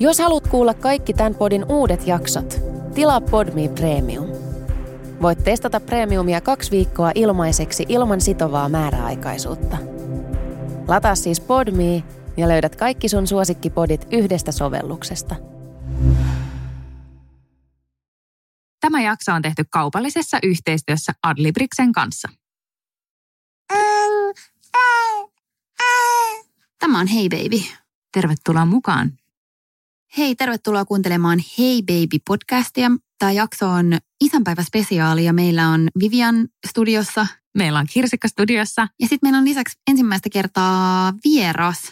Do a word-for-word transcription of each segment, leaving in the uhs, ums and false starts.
Jos haluat kuulla kaikki tämän podin uudet jaksot, tilaa Podme Premium. Voit testata Premiumia kaksi viikkoa ilmaiseksi ilman sitovaa määräaikaisuutta. Lataa siis Podme ja löydät kaikki sun suosikkipodit yhdestä sovelluksesta. Tämä jakso on tehty kaupallisessa yhteistyössä Adlibriksen kanssa. Tämä on Hey Baby. Tervetuloa mukaan. Hei, tervetuloa kuuntelemaan Hey Baby-podcastia. Tämä jakso on isänpäiväspesiaali ja meillä on Vivian studiossa. Meillä on Kirsikka studiossa. Ja sitten meillä on lisäksi ensimmäistä kertaa vieras.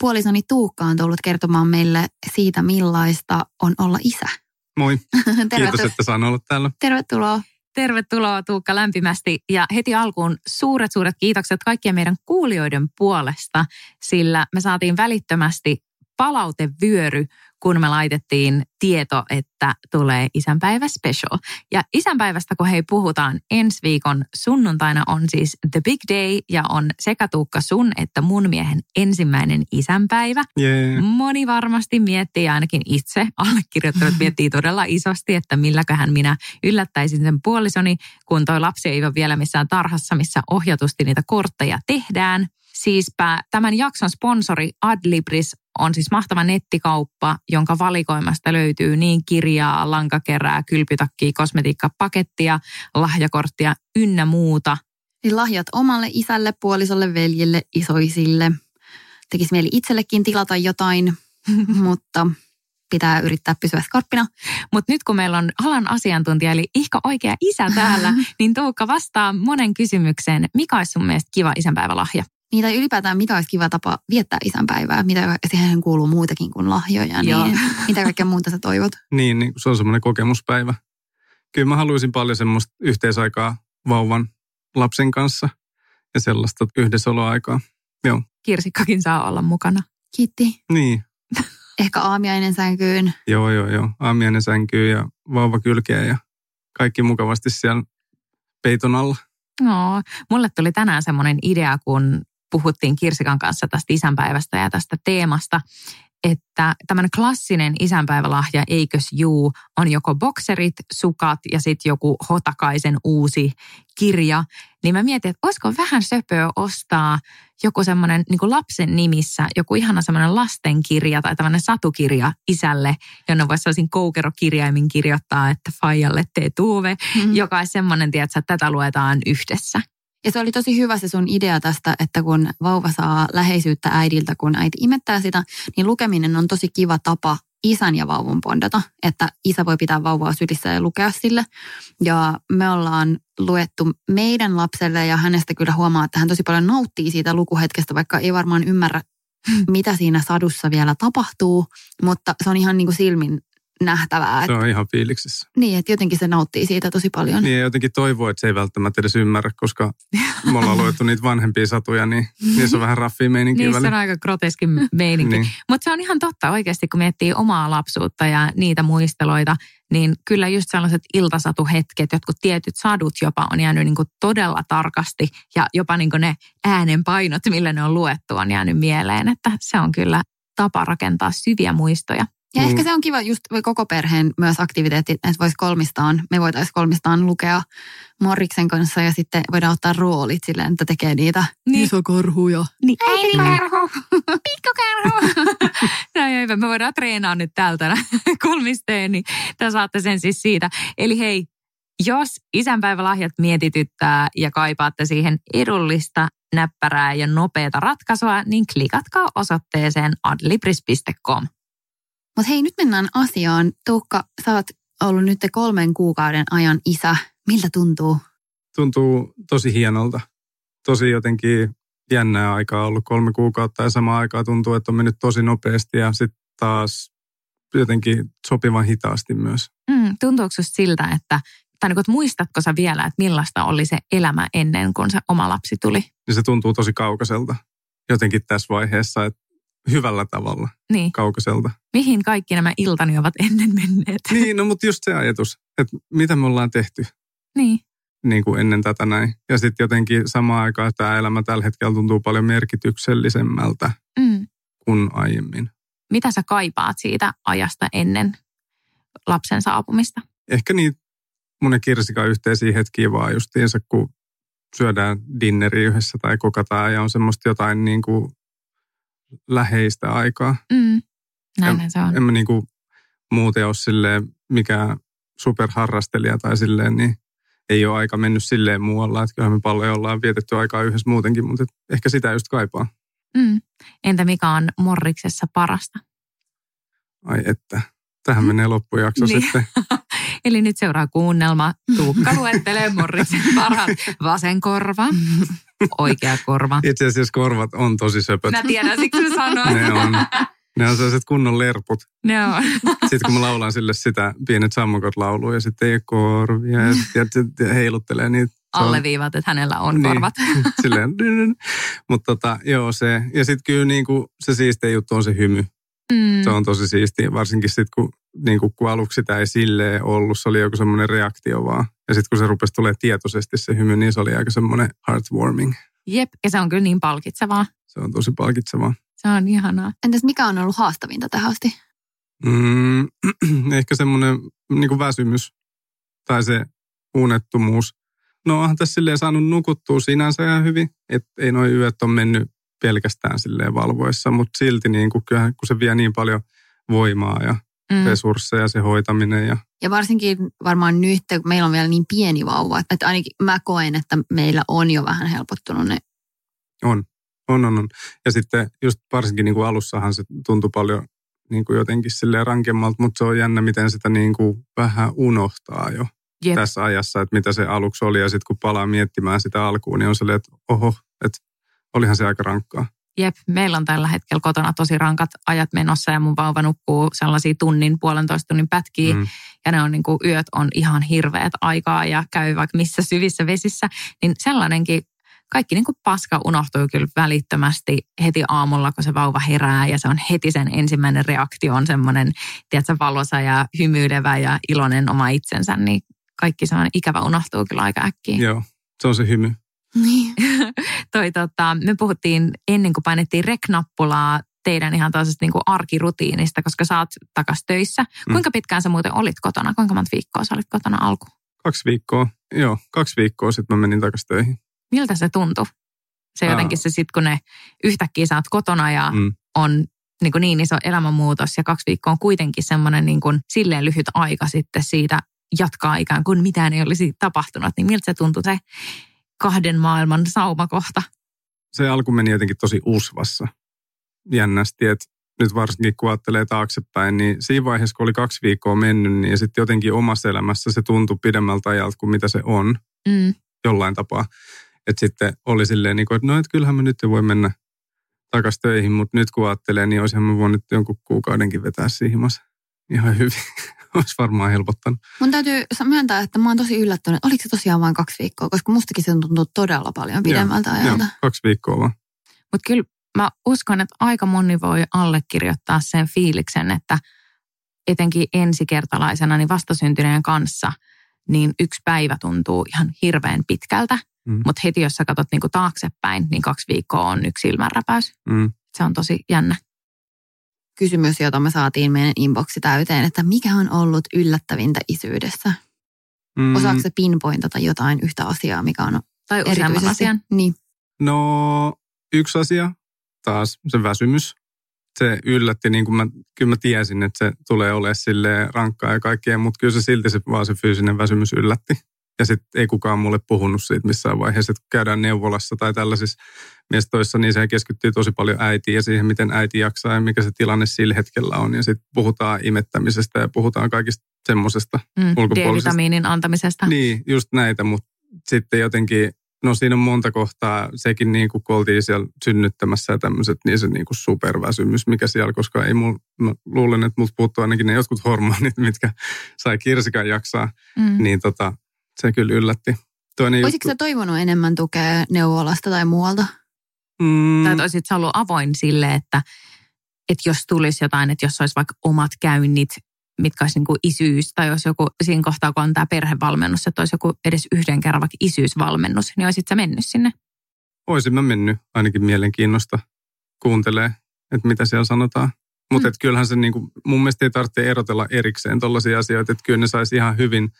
Puolisoni Tuukka on tullut kertomaan meille siitä, millaista on olla isä. Moi. Kiitos, että saan olla täällä. Tervetuloa. Tervetuloa Tuukka lämpimästi ja heti alkuun suuret suuret kiitokset kaikkien meidän kuulijoiden puolesta, sillä me saatiin välittömästi palautevyöry, kun me laitettiin tieto, että tulee isänpäivä special. Ja isänpäivästä, kun hei puhutaan, ensi viikon sunnuntaina on siis The Big Day ja on sekä Tuukka sun että mun miehen ensimmäinen isänpäivä. Yeah. Moni varmasti miettii, ainakin itse allekirjoittavat miettii todella isosti, että milläköhän minä yllättäisin sen puolisoni, kun toi lapsi ei ole vielä missään tarhassa, missä ohjatusti niitä kortteja tehdään. Siispä tämän jakson sponsori Adlibris on siis mahtava nettikauppa, jonka valikoimasta löytyy niin kirjaa, lankakerää, kylpytakkia, kosmetiikkapakettia, lahjakorttia ynnä muuta. Niin lahjat omalle isälle, puolisolle, veljille, isoisille. Tekisi mieli itsellekin tilata jotain, mutta pitää yrittää pysyä skarppina. Mutta nyt kun meillä on alan asiantuntija, eli ihka oikea isä täällä, niin Tuukka vastaa monen kysymykseen. Mikä olisi sun mielestä kiva isänpäivälahja? Niitä ylipäätään, mitä olisi kiva tapa viettää isänpäivää, mitä siihen kuuluu muitakin kuin lahjoja, niin mitä kaikkea muuta sä toivot? Niin, niin, se on semmoinen kokemuspäivä. Kyllä mä haluaisin paljon semmoista yhteisaikaa vauvan lapsen kanssa ja sellaista yhdessäoloaikaa. Joo. Kirsikkakin saa olla mukana. Kiitti. Niin. Ehkä aamiainen sänkyyn. Joo, joo, joo. Aamiainen sänkyyn ja vauva kylkeä ja kaikki mukavasti siellä peiton alla. No, mulle tuli tänään semmoinen idea, kun puhuttiin Kirsikan kanssa tästä isänpäivästä ja tästä teemasta, että tämmöinen klassinen isänpäivälahja, eikös juu, on joko bokserit, sukat ja sitten joku Hotakaisen uusi kirja. Niin mä mietin, että olisiko vähän söpöä ostaa joku semmoinen niin kuin lapsen nimissä, joku ihana semmoinen lastenkirja tai tämmöinen satukirja isälle, jonne voisi sellaisin koukerokirjaimin kirjoittaa, että faijalle tee tuuve, mm-hmm. joka on semmoinen, tiedätkö, että tätä luetaan yhdessä. Ja se oli tosi hyvä se sun idea tästä, että kun vauva saa läheisyyttä äidiltä, kun äiti imettää sitä, niin lukeminen on tosi kiva tapa isän ja vauvun bondata, että isä voi pitää vauvaa sylissä ja lukea sille. Ja me ollaan luettu meidän lapselle ja hänestä kyllä huomaa, että hän tosi paljon nauttii siitä lukuhetkestä, vaikka ei varmaan ymmärrä, mitä siinä sadussa vielä tapahtuu, mutta se on ihan niin kuin silmin nähtävää. Se on ihan fiiliksissä. Niin, että jotenkin se nauttii siitä tosi paljon. Niin, ja jotenkin toivoo, että se ei välttämättä edes ymmärrä, koska me ollaan luettu niitä vanhempia satuja, niin niissä on vähän raffia meininkiä väliin. Niissä on aika groteski meininki. Niin. Mutta se on ihan totta oikeasti, kun miettii omaa lapsuutta ja niitä muisteloita, niin kyllä just sellaiset iltasatuhetket, jotkut tietyt sadut jopa on jäänyt niin kuin todella tarkasti ja jopa niin kuin ne äänenpainot, millä ne on luettu, on jäänyt mieleen, että se on kyllä tapa rakentaa syviä muistoja. Ja mm. ehkä se on kiva just koko perheen myös aktiviteetti, että vois kolmistaan, me voitaisiin kolmistaan lukea Morriksen kanssa ja sitten voidaan ottaa roolit silleen, että tekee niitä niin. Isokarhuja. Niin. Äiti karhu, pikkukarhu. No hyvä, me voidaan treenaa nyt täältä kolmisteen, niin te saatte sen siis siitä. Eli hei, jos isänpäivälahjat mietityttää ja kaipaatte siihen edullista, näppärää ja nopeata ratkaisua, niin klikatkaa osoitteeseen adlibris piste com. Mutta hei, nyt mennään asiaan. Tuukka, sä oot ollut nyt kolmen kuukauden ajan isä. Miltä tuntuu? Tuntuu tosi hienolta. Tosi jotenkin jännää aikaa ollut kolme kuukautta ja samaan aikaan tuntuu, että on mennyt tosi nopeasti ja sitten taas jotenkin sopivan hitaasti myös. Mm, tuntuuko susta siltä, että, tai niin kun, että muistatko sä vielä, että millaista oli se elämä ennen kuin se oma lapsi tuli? Niin se tuntuu tosi kaukaiselta jotenkin tässä vaiheessa, että hyvällä tavalla, niin. Kaukaiselta. Mihin kaikki nämä iltani ovat ennen menneet? Niin, no mutta just se ajatus, että mitä me ollaan tehty niin. Niin kuin ennen tätä näin. Ja sitten jotenkin samaan aikaan tämä elämä tällä hetkellä tuntuu paljon merkityksellisemmältä mm. kuin aiemmin. mitä sä kaipaat siitä ajasta ennen lapsen saapumista? Ehkä niin mun ja Kirsikan yhteisiä hetkiä vaan justiinsa, kun syödään dinneri yhdessä tai kokataan ja on semmoista jotain niin kuin läheistä aikaa. Mm. Näinhän se on. En mä niin kuin muuten ole silleen mikään superharrastelija tai silleen, niin ei ole aika mennyt silleen muualla. Että kyllähän me paljon ollaan vietetty aikaa yhdessä muutenkin, mutta ehkä sitä just kaipaa. Mm. Entä mikä on Morriksessa parasta? Ai että, tähän menee loppujakso niin. Sitten. Eli nyt seuraa kuunnelma. Tuukka luettelee Morriksen parhaat. Vasen korva, oikea korva. Itse asiassa korvat on tosi söpöt. Mä tiedän, siksi mä sanoin. Ne on. Ne on sellaiset kunnon lerput. Ne on. Sitten kun mä laulan sille sitä pienet sammukot laulua ja sitten ei ole korvia ja sitten heiluttelee niitä. Alleviivat, että hänellä on korvat. Niin, silleen. Mutta tota, joo se. Ja sitten kyllä niinku se siistein juttu on se hymy. Mm. Se on tosi siistiä, varsinkin sitten kun, niinku, kun aluksi sitä ei silleen ollut, se oli joku semmoinen reaktio vaan. Ja sitten kun se rupesi tulemaan tietoisesti se hymy, niin se oli aika semmoinen heartwarming. Jep, ja se on kyllä niin palkitsevaa. Se on tosi palkitsevaa. Se on ihanaa. Entäs mikä on ollut haastavinta tähän asti? Mm, ehkä semmoinen niinku väsymys tai se unettomuus. No onhan tässä silleen saanut nukuttua sinänsä ihan hyvin, että ei noi yöt on mennyt pelkästään silleen valvoessa, mutta silti niin kuin kyllähän, kun se vie niin paljon voimaa ja mm. resursseja, se hoitaminen. Ja, ja varsinkin varmaan nyt, kun meillä on vielä niin pieni vauva, että ainakin mä koen, että meillä on jo vähän helpottunut ne. On, on, on. on. Ja sitten just varsinkin niin kuin alussahan se tuntui paljon niin kuin jotenkin silleen rankemmalta, mutta se on jännä, miten sitä niin kuin vähän unohtaa jo. Jep. Tässä ajassa, että mitä se aluksi oli ja sitten kun palaa miettimään sitä alkuun, niin on silleen, että oho, että olihan se aika rankkaa. Jep, meillä on tällä hetkellä kotona tosi rankat ajat menossa ja mun vauva nukkuu sellaisia tunnin, puolentoista tunnin pätkiä mm. ja ne on niin kuin yöt on ihan hirveät aikaa ja käy vaikka missä syvissä vesissä, niin sellainenkin kaikki niin kuin paska unohtuu kyllä välittömästi heti aamulla, kun se vauva herää ja se on heti sen ensimmäinen reaktio on semmoinen, tiedätkö, valosa ja hymyilevä ja iloinen oma itsensä, niin kaikki sellainen ikävä unohtuu kyllä aika äkkiä. Joo, se on se hymy. Niin. Toi, tota, me puhuttiin ennen kuin painettiin rec-nappulaa teidän ihan toisesta niin kuin arkirutiinista, koska sä oot takas töissä. Mm. Kuinka pitkään sä muuten olit kotona? Kuinka monta viikkoa sä olit kotona alkuun? Kaksi viikkoa. Joo, kaksi viikkoa sitten mä menin takas töihin. Miltä se tuntui? Se Ää... jotenkin se sitten, kun ne yhtäkkiä sä oot kotona ja mm. on niin, kuin niin iso elämänmuutos ja kaksi viikkoa on kuitenkin semmoinen niin kuin silleen lyhyt aika sitten siitä jatkaa ikään kuin mitään ei olisi tapahtunut, niin miltä se tuntui se kahden maailman saumakohta? Se alku meni jotenkin tosi usvassa jännästi, että nyt varsinkin kun ajattelee taaksepäin, niin siinä vaiheessa kun oli kaksi viikkoa mennyt, niin sitten jotenkin omassa elämässä se tuntui pidemmältä ajalta kuin mitä se on mm. jollain tapaa. Että sitten oli silleen, että no et kyllähän mä nyt jo voi mennä takaisin töihin, mutta nyt kun ajattelee, niin olisinhan mä voinut jonkun kuukaudenkin vetää siimas ihan hyvin. Olisi varmaan helpottanut. Mun täytyy myöntää, että mä oon tosi yllättynyt, että oliko se tosiaan vain kaksi viikkoa, koska mustakin se tuntuu todella paljon pidemmältä ajalta. Joo, kaksi viikkoa vaan. Mutta kyllä mä uskon, että aika moni voi allekirjoittaa sen fiiliksen, että etenkin ensikertalaisena niin vastasyntyneen kanssa, niin yksi päivä tuntuu ihan hirveän pitkältä, mm. mutta heti jos sä katsot niinku taaksepäin, niin kaksi viikkoa on yksi silmänräpäys. Mm. Se on tosi jännä. Kysymys, jota me saatiin meidän inboxi täyteen, että mikä on ollut yllättävintä isyydessä? Mm. Osaako se pinpointata jotain yhtä asiaa, mikä on tai erityisesti? Asian? Niin. No yksi asia, taas se väsymys. Se yllätti, niin kuin mä, kyllä mä tiesin, että se tulee olemaan silleen rankkaa ja kaikkea, mutta kyllä se silti se, vaan se fyysinen väsymys yllätti. Ja sitten ei kukaan mulle puhunut siitä missään vaiheessa, että kun käydään neuvolassa tai tällaisissa miestoissa, niin se keskittyy tosi paljon äitiin ja siihen, miten äiti jaksaa ja mikä se tilanne sillä hetkellä on. Ja sitten puhutaan imettämisestä ja puhutaan kaikista semmoisesta mm, ulkopuolisesta. D-vitamiinin antamisesta. Niin, just näitä, mutta sitten jotenkin, no siinä on monta kohtaa, sekin niin kuin kun oltiin siellä synnyttämässä ja tämmöiset, niin se niin kuin superväsymys, mikä siellä, koska ei mul, mä luulen, että multa puuttuu ainakin ne jotkut hormonit, mitkä sai Kirsikan jaksaa, mm. niin tota... Se kyllä yllätti. Olisitko sä toivonut enemmän tukea neuvolasta tai muualta? Mm. Tai olisit sä ollut avoin sille, että, että jos tulisi jotain, että jos olisi vaikka omat käynnit, mitkä olisi niin kuin isyys, tai jos joku siinä kohtaa, kun on tämä perhevalmennus, että olisi joku edes yhden kerran vaikka isyysvalmennus, niin olisit sä mennyt sinne? Oisin mä mennyt ainakin mielenkiinnosta kuuntelee, että mitä siellä sanotaan. Mutta mm. kyllähän se niin kuin, mun mielestä ei tarvitse erotella erikseen tollaisia asioita, että kyllä ne saisi ihan hyvin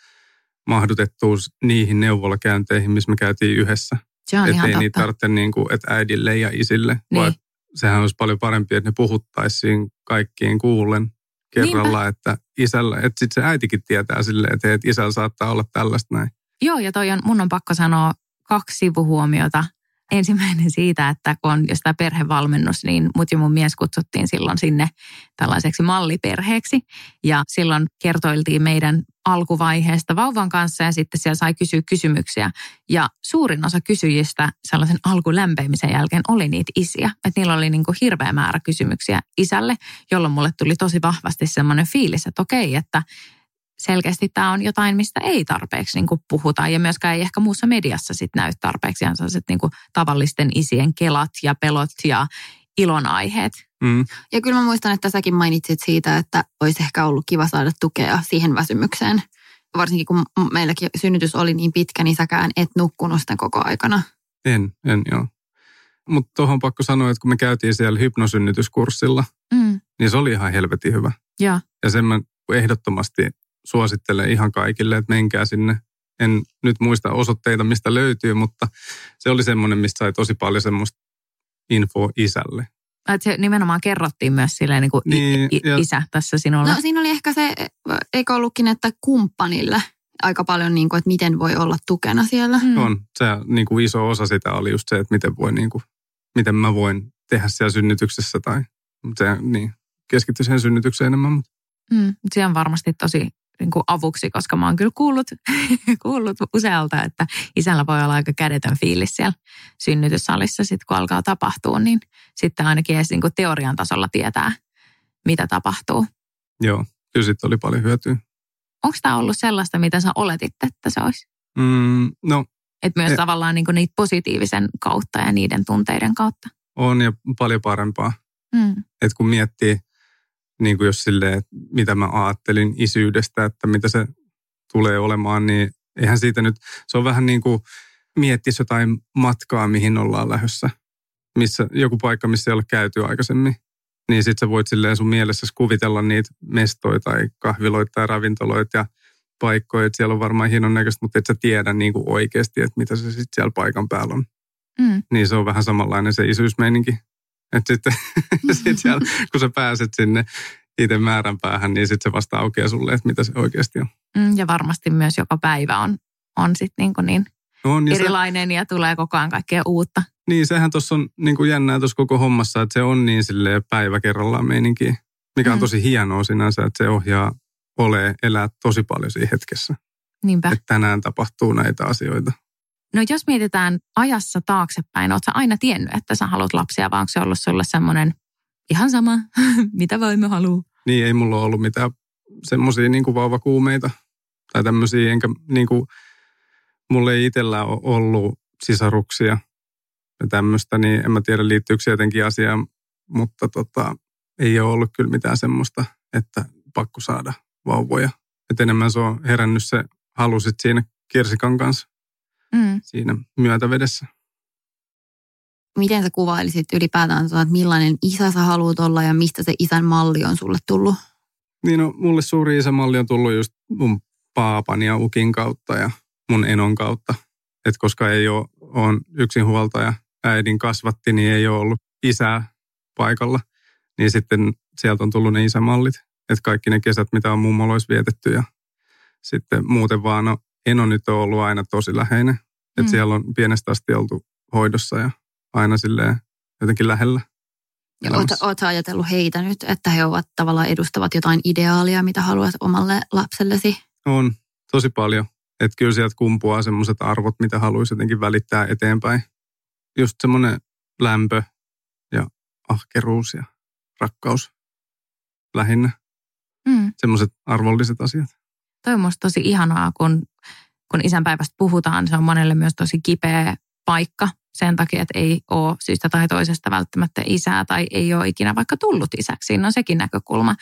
mahdutettua niihin neuvolakäynteihin, missä me käytiin yhdessä. Se on et ihan ei totta. Niitä tarvitse niin kuin, että äidille ja isille, niin. Vaan sehän olisi paljon parempi, että ne puhuttaisiin kaikkien kuullen kerralla, että isällä, että sitten se äitikin tietää silleen, että, että isällä saattaa olla tällaista näin. Joo, ja toi on, mun on pakko sanoa kaksi sivuhuomiota. Ensimmäinen siitä, että kun on jostain perhevalmennus, niin mut ja mun mies kutsuttiin silloin sinne tällaiseksi malliperheeksi. Ja silloin kertoiltiin meidän alkuvaiheesta vauvan kanssa ja sitten siellä sai kysyä kysymyksiä. Ja suurin osa kysyjistä sellaisen alkulämpeimisen jälkeen oli niitä isiä. Että niillä oli niin kuin hirveä määrä kysymyksiä isälle, jolloin mulle tuli tosi vahvasti semmoinen fiilis, että okei, että selkeästi tämä on jotain, mistä ei tarpeeksi niin kuin puhuta ja myöskään ei ehkä muussa mediassa sit näy tarpeeksi ihan sellaiset niin kuin tavallisten isien kelat ja pelot ja ilonaiheet. Mm. Ja kyllä mä muistan, että säkin mainitsit siitä, että olisi ehkä ollut kiva saada tukea siihen väsymykseen. Varsinkin kun meilläkin synnytys oli niin pitkä, niin säkään et nukkunut sitä koko aikana. En, en joo. Mutta tuohon on pakko sanoa, että kun me käytiin siellä hypnosynnytyskurssilla, mm. niin se oli ihan helvetin hyvä. Ja, ja sen mä ehdottomasti suosittelen ihan kaikille, että menkää sinne. En nyt muista osoitteita, mistä löytyy, mutta se oli semmoinen, mistä sai tosi paljon semmoista infoa isälle. Että se nimenomaan kerrottiin myös silleen niin kuin niin, i- i- isä tässä sinulla. No siinä oli ehkä se, eikö ollutkin, että kumppanille aika paljon, niin kuin, että miten voi olla tukena siellä. Mm. On, se niin kuin iso osa sitä oli just se, että miten, voi, niin kuin, miten mä voin tehdä siellä synnytyksessä tai se, niin, keskitty siihen synnytykseen enemmän. Mutta. Mm, se on varmasti tosi niin kuin avuksi, koska mä oon kyllä kuullut, kuullut usealta, että isällä voi olla aika kädetön fiilis siellä synnytyssalissa, sit kun alkaa tapahtua, niin sitten ainakin edes niin kuin teorian tasolla tietää, mitä tapahtuu. Joo, kyllä siitä oli paljon hyötyä. Onko tämä ollut sellaista, mitä sä oletit, että se olisi? Mm, no. Että myös he... tavallaan niin kuin niitä positiivisen kautta ja niiden tunteiden kautta. On ja paljon parempaa. Mm. Että kun miettii, niin kuin jos silleen, mitä mä ajattelin isyydestä, että mitä se tulee olemaan, niin eihän siitä nyt, se on vähän niin kuin miettisi jotain matkaa, mihin ollaan lähdössä. Missä, joku paikka, missä ei ole käyty aikaisemmin. Niin sit sä voit silleen sun mielessäsi kuvitella niitä mestoja tai kahviloita tai ravintoloita ja paikkoja, että siellä on varmaan hienon näköistä, mutta et sä tiedä niin kuin oikeasti, että mitä se sitten siellä paikan päällä on. Mm. Niin se on vähän samanlainen se isyysmeininki. Että sitten sit siellä, kun sä pääset sinne itse määränpäähän, niin sitten se vasta aukeaa sulle, että mitä se oikeasti on. Mm, ja varmasti myös joka päivä on, on sitten niin, niin on, ja erilainen se, ja tulee koko ajan kaikkea uutta. Niin, sehän tuossa on niin kuin jännää tuossa koko hommassa, että se on niin silleen päivä kerrallaan meininkiä, mikä on mm. tosi hienoa sinänsä, että se ohjaa ole elää tosi paljon siinä hetkessä. Niinpä. Että tänään tapahtuu näitä asioita. No jos mietitään ajassa taaksepäin, ootko sä aina tiennyt, että sä haluat lapsia, vai onko se ollut sulle semmoinen ihan sama, mitä voimme haluu? Niin, ei mulla ollut mitään semmoisia niin kuin vauvakuumeita tai tämmöisiä, enkä niin kuin, mulla ei itsellään ole ollut sisaruksia ja tämmöistä, niin en mä tiedä liittyykö se jotenkin asiaan, mutta tota, ei ole ollut kyllä mitään semmoista, että pakko saada vauvoja. Et enemmän se on herännyt se halu sit siinä Kirsikan kanssa. Mm. Siinä myötävedessä. Miten sä kuvailisit ylipäätään, että millainen isä sä haluat olla ja mistä se isän malli on sulle tullut? Niin no, mulle suuri isämalli on tullut just mun paapan ja ukin kautta ja mun enon kautta. Et koska ei ole, on yksinhuoltaja, äidin kasvatti, niin ei ole ollut isää paikalla. Niin sitten sieltä on tullut ne isämallit. Että kaikki ne kesät, mitä on mummoloissa vietetty ja sitten muuten vaan on. Eno nyt on ollut aina tosi läheinen, että mm. siellä on pienestä asti oltu hoidossa ja aina silleen jotenkin lähellä. Oletko ajatellut heitä nyt, että he ovat tavallaan edustavat jotain ideaalia, mitä haluat omalle lapsellesi? On, tosi paljon. Että kyllä sieltä kumpuaa semmoiset arvot, mitä haluaisi jotenkin välittää eteenpäin. Just semmoinen lämpö ja ahkeruus ja rakkaus lähinnä. Mm. Semmoiset arvolliset asiat. Toi on musta tosi ihanaa, kun, kun isänpäivästä puhutaan. Se on monelle myös tosi kipeä paikka sen takia, että ei ole syystä tai toisesta välttämättä isää tai ei ole ikinä vaikka tullut isäksi. Siinä on sekin näkökulma.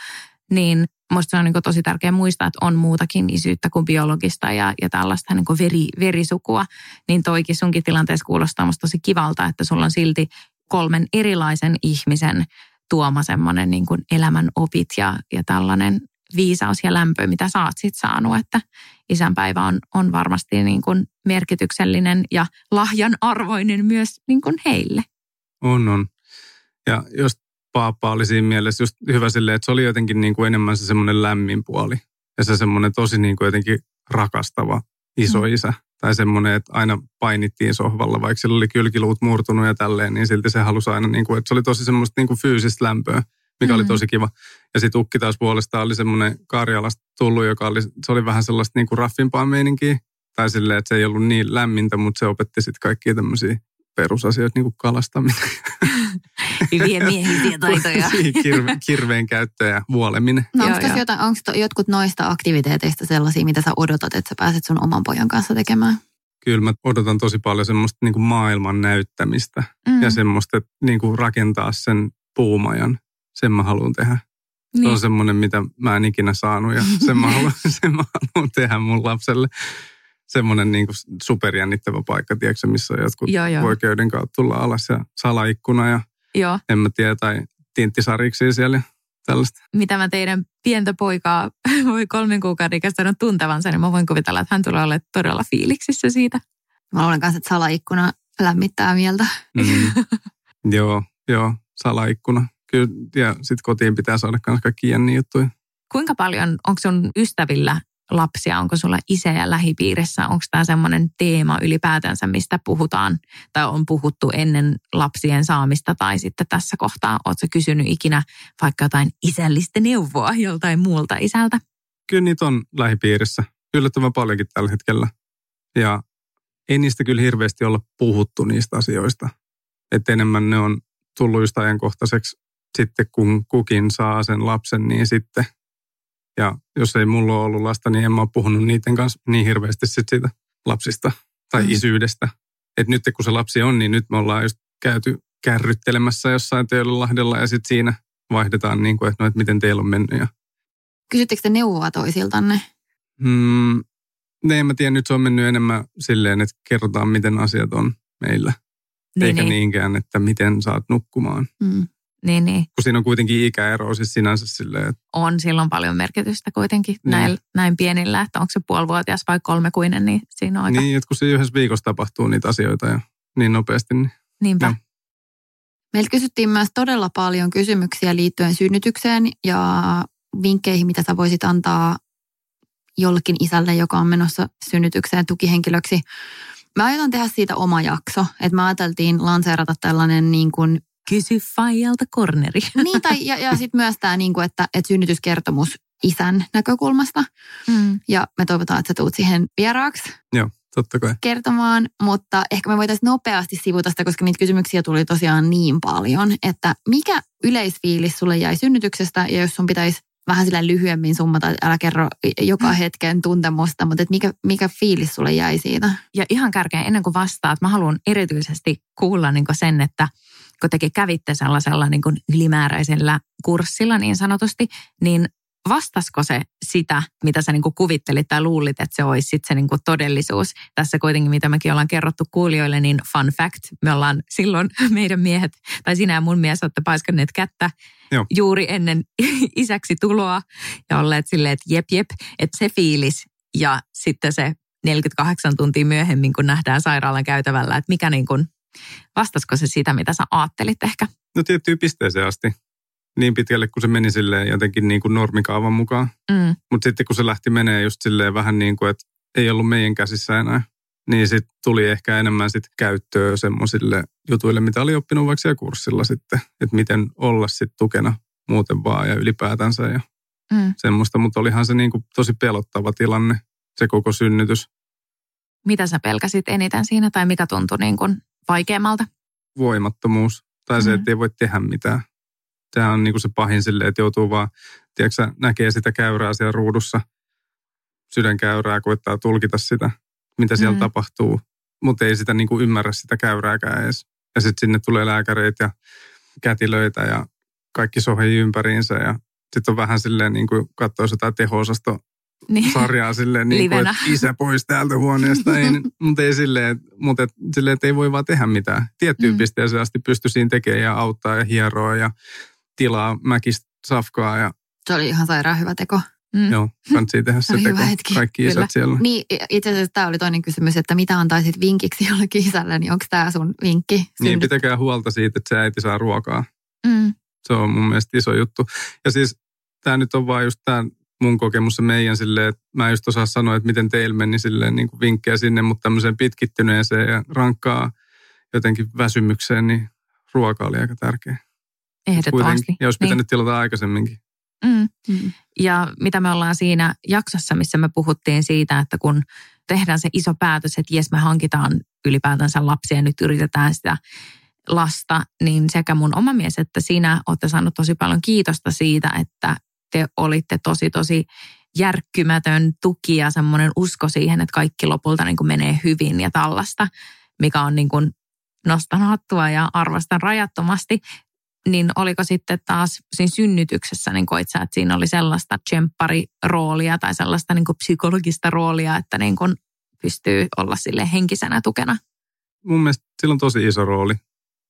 Niin musta se on niin tosi tärkeää muistaa, että on muutakin isyyttä kuin biologista ja, ja tällaista niin veri, verisukua. Niin toikin sunkin tilanteessa kuulostaa musta tosi kivalta, että sulla on silti kolmen erilaisen ihmisen tuoma semmoinen niin kuin elämän opit ja, ja tällainen viisaus ja lämpö, mitä sä oot sit saanut, että isänpäivä on, on varmasti niin kuin merkityksellinen ja lahjan arvoinen myös niin kuin heille. On, on. Ja jos paapa oli siinä mielessä just hyvä silleen, että se oli jotenkin niin kuin enemmän se semmoinen lämmin puoli ja se semmoinen tosi niin kuin jotenkin rakastava isoisä. Mm. Tai semmoinen, että aina painittiin sohvalla, vaikka sillä oli kylkiluut murtunut ja tälleen, niin silti se halusi aina, niin kuin, että se oli tosi semmoista niin kuin fyysistä lämpöä, mikä mm. oli tosi kiva. Ja sitten Ukki taas puolestaan oli semmoinen Karjalasta tullut, joka oli, se oli vähän sellaista niin kuin raffimpaa meininkiä. Tai silleen, että se ei ollut niin lämmintä, mutta se opetti sitten kaikkia tämmöisiä perusasioita, niin kuin kalastaminen. Hyviä miehisiä taitoja. Kirve, kirveen käyttö ja vuoleminen. No onko tässä jotain, onko to, jotkut noista aktiviteeteista sellaisia, mitä sä odotat, että sä pääset sun oman pojan kanssa tekemään? Kyllä mä odotan tosi paljon semmoista niin kuin maailman näyttämistä mm. ja semmoista niin kuin rakentaa sen puumajan. Sen mä haluan tehdä. Niin. Se on semmoinen, mitä mä en ikinä saanut ja sen mä haluan, sen mä haluan tehdä mun lapselle. Semmoinen niin kuin superjännittävä paikka, tiedätkö, missä jotkut joo, joo. voi köyden kautta tulla alas ja salaikkuna ja joo. en mä tiedä, tai tinttisariksia siellä tällaista. Mitä mä teidän pientä poikaa voi kolmen kuukauden ikäisenä tuntevansa, niin mä voin kuvitella, että hän tulee olemaan todella fiiliksissä siitä. Mä luulen kanssa, että salaikkuna lämmittää mieltä. Mm. joo, joo, salaikkuna. Kyllä, ja sitten kotiin pitää saada myös kaikki jänniä juttuja. Kuinka paljon, onko sun ystävillä lapsia, onko sulla isejä lähipiirissä, onko tämä semmoinen teema ylipäätänsä, mistä puhutaan tai on puhuttu ennen lapsien saamista tai sitten tässä kohtaa, ootko kysynyt ikinä vaikka jotain isällistä neuvoa joltain muulta isältä? Kyllä niitä on lähipiirissä, yllättävän paljonkin tällä hetkellä ja ei niistä kyllä hirveästi olla puhuttu niistä asioista, että enemmän ne on tullut just ajankohtaiseksi sitten kun kukin saa sen lapsen, niin sitten ja jos ei mulla ole ollut lasta, niin en mä ole puhunut niiden kanssa niin hirveästi sit siitä lapsista tai mm. isyydestä. Että nyt kun se lapsi on, niin nyt me ollaan just käyty kärryttelemässä jossain Töölönlahdella ja sitten siinä vaihdetaan, niin kuin, että, no, että miten teillä on mennyt. Ja... Kysyttekö te neuvoa toisiltanne? Mm, ne en mä tiedä, nyt se on mennyt enemmän silleen, että kerrotaan miten asiat on meillä. Niin, eikä niin. niinkään, että miten saat nukkumaan. Mm. Niin, niin. Kun siinä on kuitenkin ikäero siis sinänsä silleen. Että... On, sillä on paljon merkitystä kuitenkin niin. näin, näin pienillä, että onko se puolivuotias vai kolmekuinen, niin siinä on aika... Niin, että kun siinä yhdessä viikossa tapahtuu niitä asioita ja niin nopeasti. Niin... Niinpä. Ja. Meiltä kysyttiin myös todella paljon kysymyksiä liittyen synnytykseen ja vinkkeihin, mitä sä voisit antaa jollekin isälle, joka on menossa synnytykseen tukihenkilöksi. Mä aion tehdä siitä oma jakso, että me ajateltiin lanseerata tällainen niin kuin kysy faijalta korneri. Niin, tai, ja, ja sitten myös tämä, niinku, että et synnytyskertomus isän näkökulmasta. Mm. Ja me toivotaan, että sä tuut siihen vieraaksi. Joo, totta kai. Kertomaan, mutta ehkä me voitaisiin nopeasti sivuta sitä, koska niitä kysymyksiä tuli tosiaan niin paljon, että mikä yleisfiilis sulle jäi synnytyksestä, ja jos sun pitäisi vähän sillä lyhyemmin summata, älä kerro joka hetken tuntemusta, mutta et mikä, mikä fiilis sulle jäi siitä? Ja ihan kärkeen, ennen kuin vastaat, mä haluan erityisesti kuulla niinku sen, että kun tekin kävitte sellaisella niin kuin ylimääräisellä kurssilla niin sanotusti, niin vastasko se sitä, mitä sä niin kuin kuvittelit tai luulit, että se olisi sitten se niin kuin todellisuus? Tässä kuitenkin, mitä mekin ollaan kerrottu kuulijoille, niin fun fact, me ollaan silloin meidän miehet, tai sinä ja mun mies olette paiskanneet kättä Joo. juuri ennen isäksi tuloa ja olleet silleen, että jep jep, että se fiilis ja sitten se neljäkymmentäkahdeksan tuntia myöhemmin, kun nähdään sairaalan käytävällä, että mikä niin kuin... Vastasiko se sitä, mitä sä ajattelit ehkä? No tiettyyn pisteeseen asti. Niin pitkälle, kun se meni silleen jotenkin niin kuin normikaavan mukaan. Mm. Mutta sitten kun se lähti menee just silleen vähän niin kuin, että ei ollut meidän käsissä enää. Niin sitten tuli ehkä enemmän sit käyttöä semmoisille jutuille, mitä oli oppinut vaikka siellä kurssilla sitten. Että miten olla sitten tukena muuten vaan ja ylipäätänsä ja mm. semmoista. Mutta olihan se niin kuin tosi pelottava tilanne, se koko synnytys. Mitä sä pelkäsit eniten siinä tai mikä tuntui niin kuin... vaikeammalta? Voimattomuus. Tai se, että ei voi tehdä mitään. Tämä on niinku se pahin silleen, että joutuu vaan, tiedätkö, näkee sitä käyrää siellä ruudussa. Sydänkäyrää, koittaa tulkita sitä, mitä siellä mm. tapahtuu. Mutta ei sitä niinku ymmärrä sitä käyrääkään edes. Ja sitten sinne tulee lääkäreitä ja kätilöitä ja kaikki sohii ympäriinsä. Ja sitten on vähän silleen, niin kuin katsoisi jotain teho-osasto Niin. sarjaa silleen, niin kuin, että isä pois täältä huoneesta, ei, mutta, ei silleen, mutta et, silleen, että ei voi vaan tehdä mitään. Tiettyyn mm. pisteeseen asti pystyi siinä tekemään ja auttaa ja hieroa ja tilaa mäkistä safkaa. Ja... Se oli ihan sairaan hyvä teko. Mm. Joo, kannattaa tehdä se teko. Kaikki isät kyllä. Siellä. Niin, itse asiassa tämä oli toinen kysymys, että mitä antaisit vinkiksi jollekin isälle, niin onko tämä sun vinkki? Synnyttä? Niin, pitäkää huolta siitä, että se äiti saa ruokaa. Mm. Se on mun mielestä iso juttu. Ja siis tämä nyt on vaan just tämä mun kokemus meidän silleen, että mä en just osaa sanoa, että miten teillä meni silleen niin kuin vinkkejä sinne, mutta tämmöiseen pitkittyneeseen ja rankkaa jotenkin väsymykseen, niin ruoka oli aika tärkeä. Ehdottomasti. Ja olisi pitänyt niin. tilata aikaisemminkin. Mm. Mm. Ja mitä me ollaan siinä jaksossa, missä me puhuttiin siitä, että kun tehdään se iso päätös, että jes me hankitaan ylipäätänsä lapsia ja nyt yritetään sitä lasta, niin sekä mun oma mies että sinä olette saanut tosi paljon kiitosta siitä, että te olitte tosi tosi järkkymätön tuki ja semmoinen usko siihen, että kaikki lopulta niin kuin menee hyvin ja tällaista, mikä on niin kuin nostan hattua ja arvostan rajattomasti. Niin oliko sitten taas siinä synnytyksessä, niin koit sä, että siinä oli sellaista tsemppariroolia tai sellaista niin kuin psykologista roolia, että niin kuin pystyy olla sille henkisenä tukena? Mun mielestä sillä on tosi iso rooli,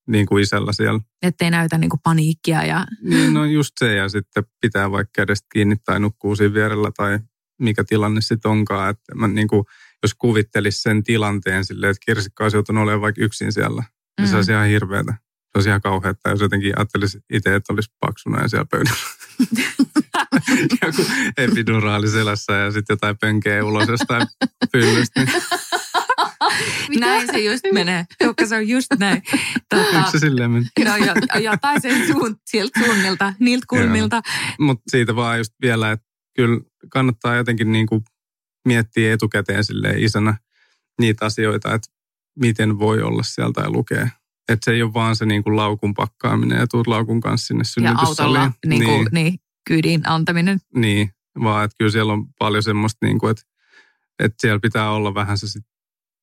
niin kuin isällä siellä. Ettei näytä niin kuin paniikkia ja... Niin, no just se, ja sitten pitää vaikka kädestä kiinni tai nukkuu siinä vierellä tai mikä tilanne sitten onkaan. Että mä niin kuin, jos kuvittelis sen tilanteen silleen, että Kirsikka olisi joutunut olemaan vaikka yksin siellä, niin mm. se olisi ihan hirveätä. Se olisi ihan kauheata, jos jotenkin ajattelisi itse, että olisi paksuna ja siellä pöydällä. Joku epiduraali selässä ja sitten jotain pönkeä ulos jostain pyllystä. Näin se just menee. Tuukka, se on just näin. Tuota, Yksi se silleen meni? No jotain sen suun, sieltä suunnilta, niiltä kulmilta. Mutta siitä vaan just vielä, että kyllä kannattaa jotenkin niinku miettiä etukäteen silleen isänä niitä asioita, että miten voi olla siellä tai lukea. Että se ei ole vaan se niin kuin laukun pakkaaminen ja tuut laukun kanssa sinne synnytyssaliin. Ja autolla niin kuin, niin. Niin, kyydin antaminen. Niin, vaan että kyllä siellä on paljon semmoista, niin kuin, että, että siellä pitää olla vähän se sitten,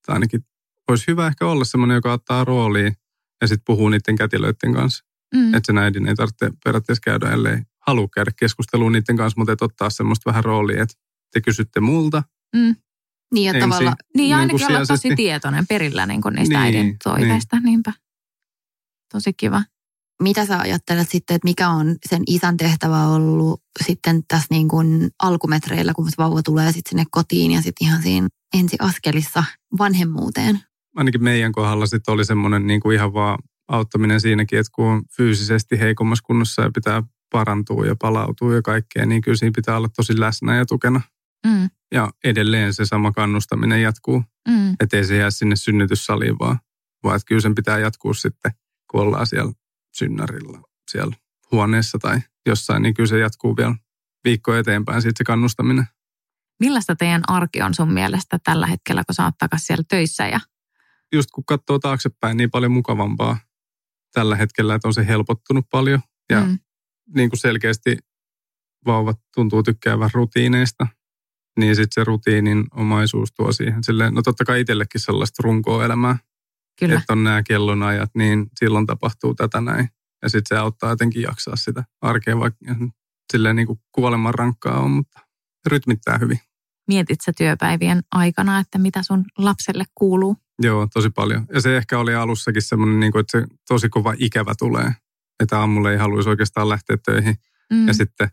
ainakin olisi hyvä ehkä olla semmoinen, joka ottaa rooliin ja sitten puhuu niiden kätilöiden kanssa. Mm. Että sen äidin ei tarvitse periaatteessa käydä, ellei halua käydä keskustelua niiden kanssa, mutta et ottaa semmoista vähän roolia, että te kysytte multa. Mm. Niin ja tavallaan, niin ja ainakin olla tosi tietoinen perillä niin kuin niistä niin, äidin toiveista, niin. niinpä. Tosi kiva. Mitä sä ajattelet sitten, että mikä on sen isän tehtävä ollut sitten tässä niin kuin alkumetreillä, kun vauva tulee sitten sinne kotiin ja sitten ihan siinä ensiaskelissa vanhemmuuteen? Ainakin meidän kohdalla sitten oli semmoinen niin kuin ihan vaan auttaminen siinäkin, että kun on fyysisesti heikommassa kunnossa ja pitää parantua ja palautua ja kaikkea, niin kyllä siinä pitää olla tosi läsnä ja tukena. Mm. Ja edelleen se sama kannustaminen jatkuu, mm. ettei se jää sinne synnytyssaliin vaan, vaan että kyllä sen pitää jatkuu sitten. Kun ollaan siellä synnärillä, siellä huoneessa tai jossain, niin kyllä se jatkuu vielä viikko eteenpäin siitä se kannustaminen. Millaista teidän arki on sun mielestä tällä hetkellä, kun sä oot takaisin siellä töissä? Ja... Just kun katsoo taaksepäin, niin paljon mukavampaa tällä hetkellä, että on se helpottunut paljon. Ja mm. niin kuin selkeästi vauvat tuntuu tykkäävän rutiineista, niin sitten se rutiinin omaisuus tuo siihen. Silleen, no totta kai itsellekin sellaista runkoa elämää. Kyllä. Että on nämä kellonajat, niin silloin tapahtuu tätä näin. Ja sitten se auttaa jotenkin jaksaa sitä arkea, vaikka silleen niin kuin kuoleman rankkaa on, mutta rytmittää hyvin. Mietit sä työpäivien aikana, että mitä sun lapselle kuuluu? Joo, tosi paljon. Ja se ehkä oli alussakin semmoinen, niin kuin, että se tosi kova ikävä tulee. Että aamulla ei haluaisi oikeastaan lähteä töihin. Mm. Ja sitten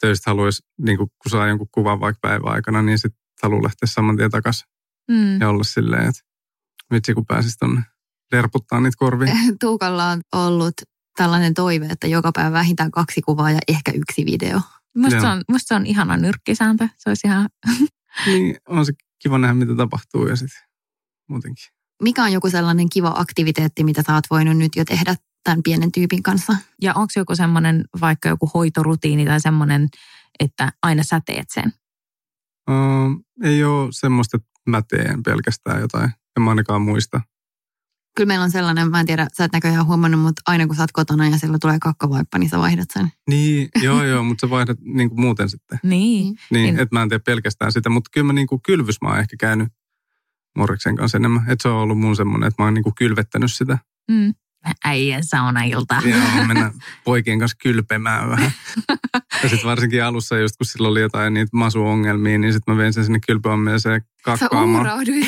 töistä haluaisi, niin kuin, kun saa jonkun kuvan vaikka päivän aikana, niin sitten haluaa lähteä saman tien takaisin. Mm. Ja olla silleen, että... Vitsi, kun pääsis tuonne lerputtaa niitä korvia. Tuukalla on ollut tällainen toive, että joka päivä vähintään kaksi kuvaa ja ehkä yksi video. Musta se on, musta se on ihana nyrkkisääntö. Se olisi ihan... Niin, on se kiva nähdä, mitä tapahtuu ja sitten muutenkin. Mikä on joku sellainen kiva aktiviteetti, mitä sä oot voinut nyt jo tehdä tämän pienen tyypin kanssa? Ja onko joku semmoinen, vaikka joku hoitorutiini tai semmoinen, että aina sä teet sen? Um, ei ole semmoista, että mä teen pelkästään jotain. En mä ainakaan muista. Kyllä meillä on sellainen, mä en tiedä, sä et näköjään huomannut, mutta aina kun sä oot kotona ja silloin tulee kakkavaippa, niin sä vaihdat sen. Niin, joo joo, mutta sä vaihdat niin kuin muuten sitten. Niin. Niin, niin. Että mä en tee pelkästään sitä, mutta kyllä mä niin kuin kylvys mä oon ehkä käynyt Morriksen kanssa enemmän. Että se on ollut mun semmoinen, että mä oon niin kuin kylvettänyt sitä. Mm. Äijän saunailta. Joo, mennään poikien kanssa kylpemään vähän. Ja sitten varsinkin alussa, just kun sillä oli jotain niitä masuongelmia, niin sitten mä vein sen sinne kylpyammeeseen kakkaamaan. Sä uhrauduin.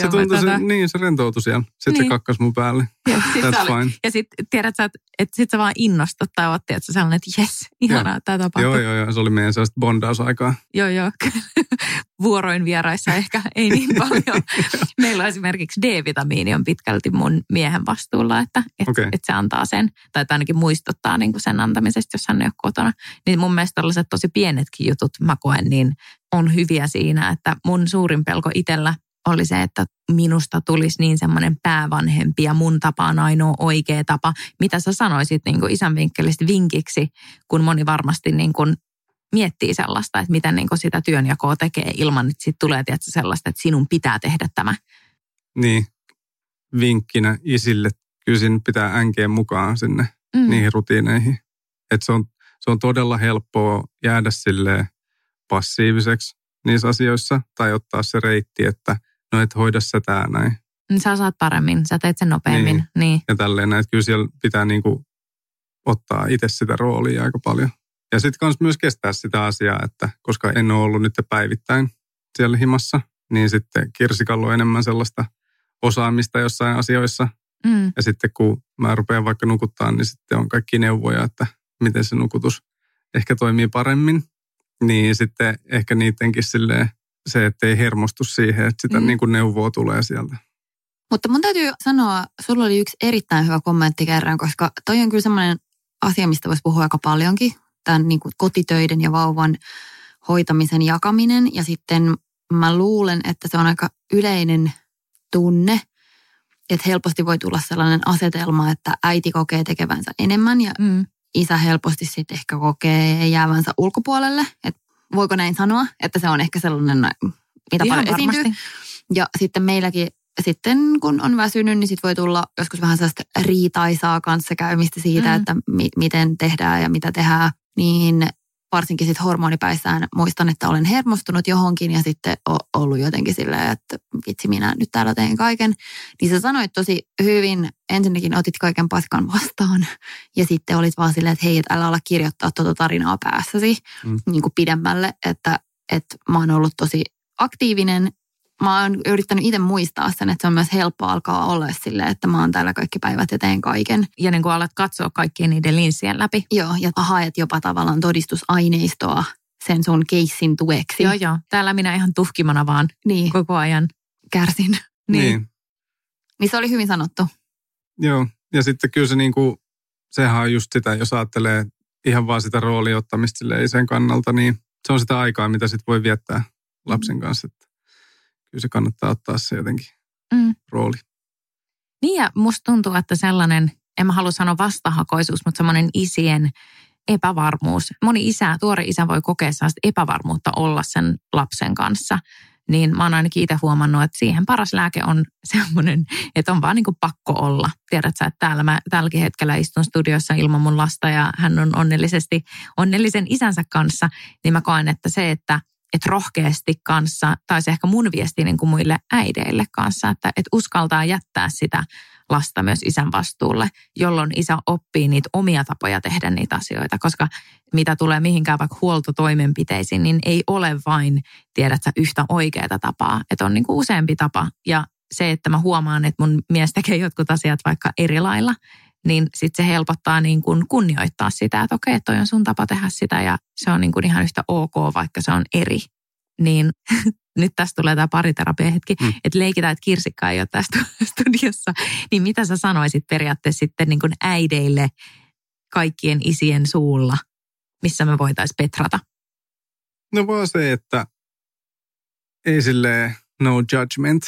Se tuntui, se, niin se rentoutui siellä. Sitten niin. Se kakkas mun päälle. Ja sitten sit, tiedät sä, että sit sä vaan innostut tai oot, tiedät sä sellainen, että jes, ihanaa, tää tapahtuu. Joo, joo, joo. Se oli meidän sellaista bondausaikaa. Joo, joo. Vuoroin vieraissa ehkä ei niin paljon. Meillä on esimerkiksi D-vitamiini on pitkälti mun miehen vastuulla, että et, okay. et se antaa sen. Tai ainakin muistuttaa niin kuin sen antamisesta, jos hän ei ole kotona. Niin mun mielestä tollaiset tosi pienetkin jutut mä koen, niin on hyviä siinä, että mun suurin pelko itsellä oli se, että minusta tulisi niin semmoinen päävanhempi ja mun tapa on ainoa oikea tapa. Mitä sä sanoisit niin kuin isän vinkkelistä vinkiksi, kun moni varmasti niin kuin miettii sellaista, että miten niin kuin sitä työnjakoa tekee ilman, että sit tulee tietysti sellaista, että sinun pitää tehdä tämä. Niin, vinkkinä isille kyllä siinä pitää änkeen mukaan sinne mm. niihin rutiineihin. Että se on, se on todella helppoa jäädä silleen passiiviseksi niissä asioissa tai ottaa se reitti, että no et hoida sä tää näin. Sä saat paremmin, sä teet sen nopeammin. Niin. Niin. Ja tälleen näin, että kyllä siellä pitää niinku ottaa itse sitä roolia aika paljon. Ja sitten kans myös kestää sitä asiaa, että koska en ole ollut nyt päivittäin siellä himassa, niin sitten Kirsikalla on enemmän sellaista osaamista jossain asioissa. Mm. Ja sitten kun mä rupean vaikka nukuttaa, niin sitten on kaikki neuvoja, että miten se nukutus ehkä toimii paremmin. Niin sitten ehkä niidenkin silleen se, ettei hermostu siihen, että sitä mm. niin kuin neuvoa tulee sieltä. Mutta mun täytyy sanoa, sulla oli yksi erittäin hyvä kommentti kerran, koska toi on kyllä semmoinen asia, mistä voisi puhua aika paljonkin. Tämän niin kuin kotitöiden ja vauvan hoitamisen jakaminen. Ja sitten mä luulen, että se on aika yleinen tunne, että helposti voi tulla sellainen asetelma, että äiti kokee tekevänsä enemmän ja mm. isä helposti sitten ehkä kokee jäävänsä ulkopuolelle. Et voiko näin sanoa, että se on ehkä sellainen, mitä ihan paljon varmasti esiintyy. Ja sitten meilläkin sitten, kun on väsynyt, niin sitten voi tulla joskus vähän sellaista riitaisaa kanssakäymistä siitä, mm. että mi- miten tehdään ja mitä tehdään. Niin varsinkin sitten hormonipäissään muistan, että olen hermostunut johonkin ja sitten ollut jotenkin silleen, että vitsi minä nyt täällä teen kaiken. Niin sä sanoit tosi hyvin, ensinnäkin otit kaiken paskan vastaan ja sitten olit vaan silleen, että hei, et älä ala kirjoittaa tuota tarinaa päässäsi mm. niin kuin pidemmälle, että, että mä oon ollut tosi aktiivinen. Mä oon yrittänyt itse muistaa sen, että se on myös helppo alkaa olla silleen, että mä oon täällä kaikki päivät ja teen kaiken. Ja niin kun alat katsoa kaikkien niiden linssien läpi. Joo, ja haet jopa tavallaan todistusaineistoa sen sun keissin tueksi. Joo, joo. Täällä minä ihan tuhkimana vaan niin. Koko ajan kärsin. Niin. Niin. Niin se oli hyvin sanottu. Joo, ja sitten kyllä se niinku, sehän on just sitä, jos ajattelee ihan vaan sitä rooliottamista silleen isän kannalta, niin se on sitä aikaa, mitä sit voi viettää lapsen kanssa, että kyllä se kannattaa ottaa se jotenkin mm. rooli. Niin ja musta tuntuu, että sellainen, en mä halua sanoa vastahakoisuus, mutta semmoinen isien epävarmuus. Moni isä, tuore isä voi kokea sellaista epävarmuutta olla sen lapsen kanssa. Niin mä oon ainakin itse huomannut, että siihen paras lääke on semmoinen, että on vaan niin kuin pakko olla. Tiedät sä, että täällä mä tälläkin hetkellä istun studiossa ilman mun lasta ja hän on onnellisesti onnellisen isänsä kanssa. Niin mä koen, että se, että että rohkeasti kanssa, tai se ehkä mun viesti niin kuin muille äideille kanssa, että, että uskaltaa jättää sitä lasta myös isän vastuulle, jolloin isä oppii niitä omia tapoja tehdä niitä asioita, koska mitä tulee mihinkään vaikka huoltotoimenpiteisiin, niin ei ole vain, tiedätkö, yhtä oikeaa tapaa, että on niin kuin useampi tapa. Ja se, että mä huomaan, että mun mies tekee jotkut asiat vaikka eri lailla, niin sitten se helpottaa niin kuin kunnioittaa sitä, että okei, toi on sun tapa tehdä sitä ja se on niin kuin ihan yhtä ok, vaikka se on eri. Niin nyt tässä tulee tämä pariterapia hetki, mm. että leikitään, että Kirsikka ei ole tässä studiossa. Niin mitä sä sanoisit periaatteessa sitten niin kuin äideille kaikkien isien suulla, missä me voitaisiin petrata? No vaan se, että ei silleen no judgment.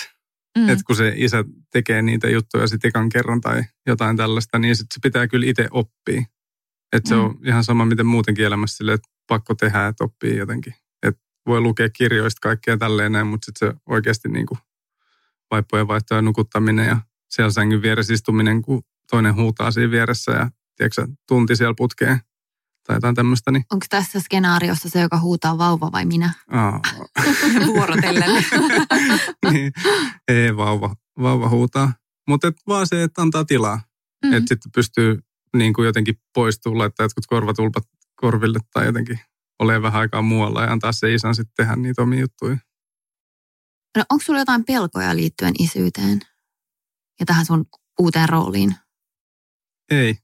Mm. Että kun se isä tekee niitä juttuja sitten ekan kerran tai jotain tällaista, niin sitten se pitää kyllä itse oppia. Että se mm. on ihan sama, miten muutenkin elämässä silleen, että pakko tehdä, että oppii jotenkin. Että voi lukea kirjoista kaikkea tälleen näin, mutta sitten se oikeasti niin kuin vaippojen vaihto ja nukuttaminen ja siellä sängyn vieressä istuminen, kun toinen huutaa siinä vieressä ja tiedätkö tunti siellä putkeen tai jotain tämmöistä. Niin. Onko tässä skenaariossa se, joka huutaa vauva vai minä? Aa. Vuorotellen. Niin. Ei, vauva, vauva huutaa. Mutta vaan se, että antaa tilaa. Mm-hmm. Että sitten pystyy niin kuin jotenkin poistumaan, laittaa jotkut korvatulpat korville tai jotenkin ole vähän aikaa muualla ja antaa se isän sitten tehdä niitä omia juttuja. No onko sulla jotain pelkoja liittyen isyyteen ja tähän sun uuteen rooliin? Ei.